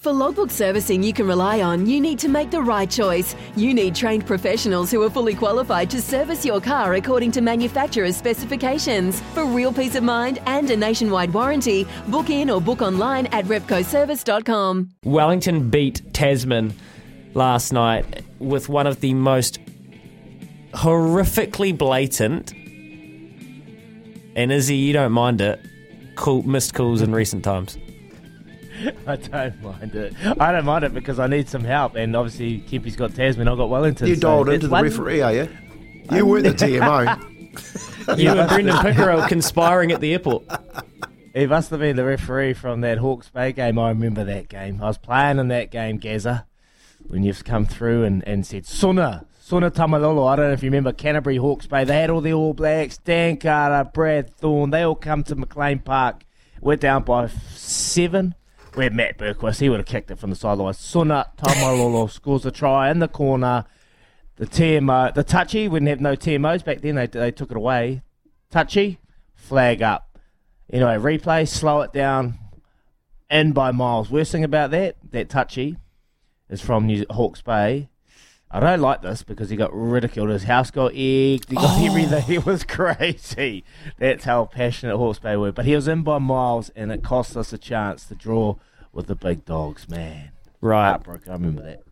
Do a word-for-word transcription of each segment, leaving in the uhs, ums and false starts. For logbook servicing you can rely on, you need to make the right choice. You need trained professionals who are fully qualified to service your car according to manufacturer's specifications. For real peace of mind and a nationwide warranty, book in or book online at repco service dot com. Wellington beat Tasman last night with one of the most horrifically blatant, and Izzy, you don't mind it, cool, missed calls in recent times. I don't mind it. I don't mind it because I need some help, and obviously Kempy's got Tasman, I've got Wellington. You dialed so into the one... referee, are you? You were the T M O. You and Brendan Pickerel conspiring at the airport. He must have been the referee from that Hawke's Bay game. I remember that game. I was playing in that game, Gazza, when you've come through and, and said, Suna, Suna Tamalolo. I don't know if you remember Canterbury, Hawke's Bay. They had all the All Blacks, Dan Carter, Brad Thorne. They all come to McLean Park. We're down by seven. Where Matt Berquist, he would have kicked it from the sideline. Suna Tamalolo scores a try in the corner. The T M O, the touchy, wouldn't have no T M Os back then. They they took it away. Touchy, flag up. Anyway, replay, slow it down, in by miles. Worst thing about that, that touchy, is from New- Hawke's Bay. I don't like this because he got ridiculed. His house got egged. He got oh. everything. It was crazy. That's how passionate Hawke's Bay were. But he was in by miles, and it cost us a chance to draw with the big dogs, man. Right. Heartbroken. I remember that.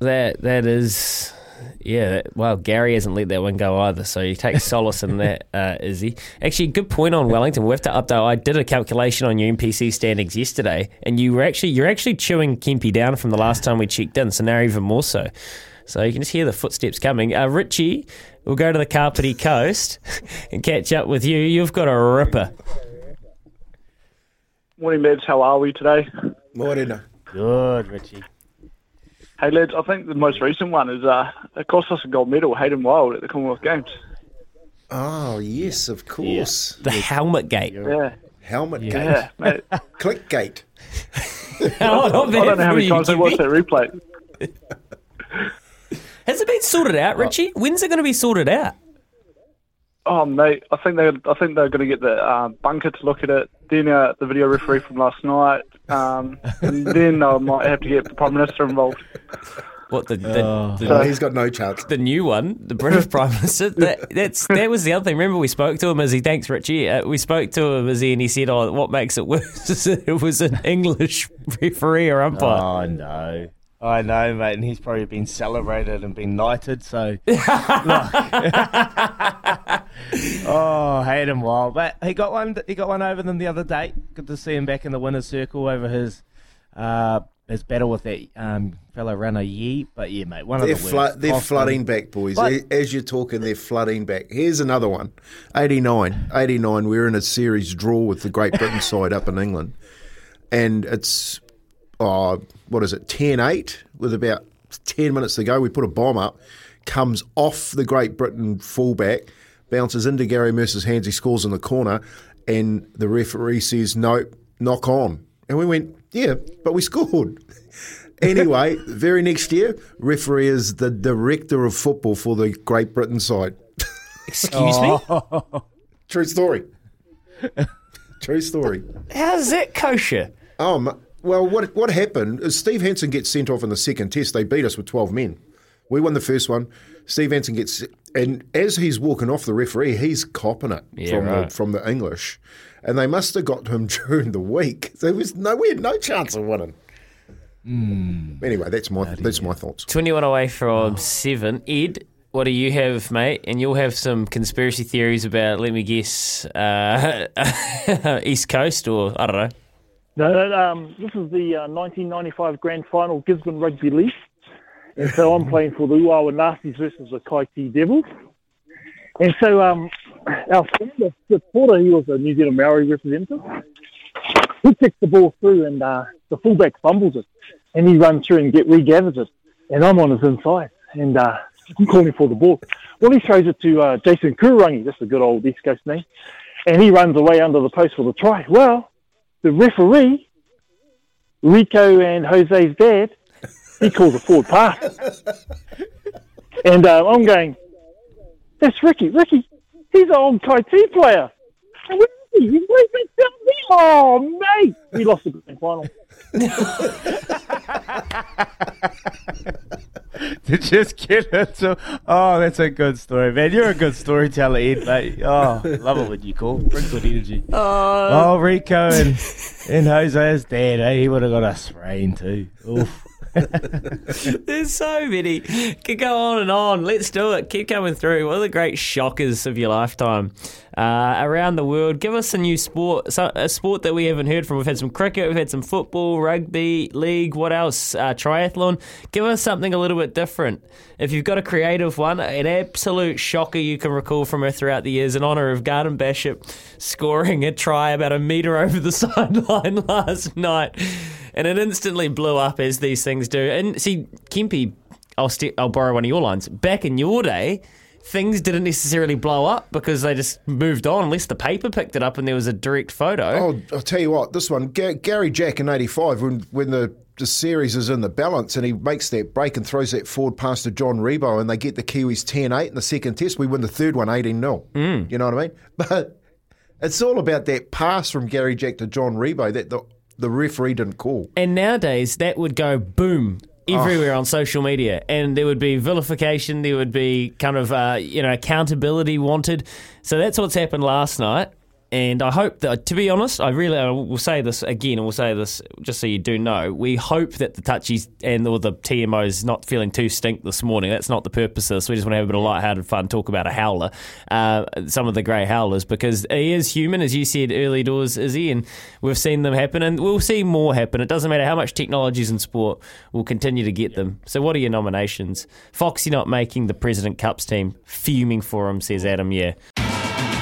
That That is, yeah. That, well, Gary hasn't let that one go either, so you take solace in that, uh, Izzy. Actually, good point on Wellington. We have to update. I did a calculation on your N P C standings yesterday, and you were actually you're actually chewing Kempy down from the last time we checked in, so now even more so. So you can just hear the footsteps coming. Uh, Richie, we'll go to the Kapiti Coast and catch up with you. You've got a ripper. Morning, lads. How are we today? Morning. Good, Richie. Hey, lads, I think the most recent one is uh, it cost us a gold medal, Hayden Wilde, at the Commonwealth Games. Oh, yes, of course. Yeah. The helmet gate. Yeah. Helmet yeah. gate. Yeah, Click gate. I don't know how many times I watched that replay. Has it been sorted out, Richie? When's it going to be sorted out? Oh, mate, I think they're, I think they're going to get the uh, bunker to look at it, then uh, the video referee from last night, um, and then I might have to get the Prime Minister involved. What, the, the, oh. the so he's got no chance. The new one, the British Prime Minister. That that's that was the other thing. Remember, we spoke to him as he. Thanks, Richie. Uh, we spoke to him as he, and he said, "Oh, what makes it worse is that it was an English referee or umpire." Oh no. I know, mate, and he's probably been celebrated and been knighted, so... Look. Oh, hate him wild. But he got one He got one over them the other day. Good to see him back in the winner's circle over his uh, his battle with that um, fellow runner, Yee. But yeah, mate, one they're of the flo- They're Austin. flooding back, boys. What? As you're talking, they're flooding back. Here's another one. eighty-nine. eighty-nine, we're in a series draw with the Great Britain side up in England, and it's... Oh, what is it, ten eight, with about ten minutes to go. We put a bomb up, comes off the Great Britain fullback, bounces into Gary Mercer's hands, he scores in the corner, and the referee says, nope, knock on. And we went, yeah, but we scored. Anyway, very next year, referee is the director of football for the Great Britain side. Excuse oh. me? True story. True story. How's that kosher? Oh, my... Well, what what happened is Steve Hansen gets sent off in the second test. They beat us with twelve men. We won the first one. Steve Hansen gets, and as he's walking off the referee, he's copping it yeah, from right. the, from the English, and they must have got him during the week. There was no we had no chance of winning. Mm. Anyway, that's my Bloody that's my thoughts. Twenty-one away from oh. seven. Ed, what do you have, mate? And you'll have some conspiracy theories about, let me guess, uh, East Coast, or I don't know. No, that, um, this is the uh, nineteen ninety-five Grand Final Gisborne Rugby League. And so I'm playing for the Uawa Nassies versus the Kai Tee Devils. And so um, our the supporter, he was a New Zealand Maori representative. He kicks the ball through and uh, the fullback fumbles it. And he runs through and get regathers it. And I'm on his inside. And uh, I'm calling for the ball. Well, he throws it to uh, Jason Kurangi. That's a good old East Coast name. And he runs away under the post for the try. Well, the referee, Rico and Jose's dad, he calls a forward pass. And uh, I'm going, that's Ricky. Ricky, he's an old Kai Tee player. And Ricky, he's leaving down me. Oh, mate. We lost the grand final. To just get it to, oh, that's a good story, man. You're a good storyteller, Ed, mate. Oh, love it when you call. Brings good energy. Oh, oh Rico and, and Jose's dad, eh? He would have got a sprain too. Oof. There's so many. Could go on and on. Let's do it. Keep coming through. What are the great shockers of your lifetime uh, around the world? Give us a new sport, so, a sport that we haven't heard from. We've had some cricket, we've had some football, rugby league. What else? Uh, triathlon. Give us something a little bit different. If you've got a creative one, an absolute shocker you can recall from her throughout the years in honour of Garden Bishop scoring a try about a metre over the sideline last night. And it instantly blew up, as these things do. And see, Kempi, I'll st- I'll borrow one of your lines. Back in your day, things didn't necessarily blow up because they just moved on, unless the paper picked it up and there was a direct photo. Oh, I'll tell you what, this one, G- Gary Jack in eighty-five, when when the, the series is in the balance and he makes that break and throws that forward pass to John Rebo and they get the Kiwis ten eight in the second test. We win the third one eighteen nil. Mm. You know what I mean? But it's all about that pass from Gary Jack to John Rebo that the The referee didn't call. And nowadays, that would go boom everywhere oh. on social media. And there would be vilification. There would be kind of, uh, you know, accountability wanted. So that's what's happened last night. And I hope that, to be honest, I really, I will say this again, and we'll say this just so you do know, we hope that the touchies and or the T M O's not feeling too stink this morning. That's not the purpose of this. We just want to have a bit of lighthearted fun, talk about a howler, uh, some of the grey howlers, because he is human, as you said early doors, Izzy, and we've seen them happen, and we'll see more happen. It doesn't matter how much technologies in sport, we'll continue to get them. So what are your nominations? Foxy not making the President Cups team, fuming for him, says Adam, yeah.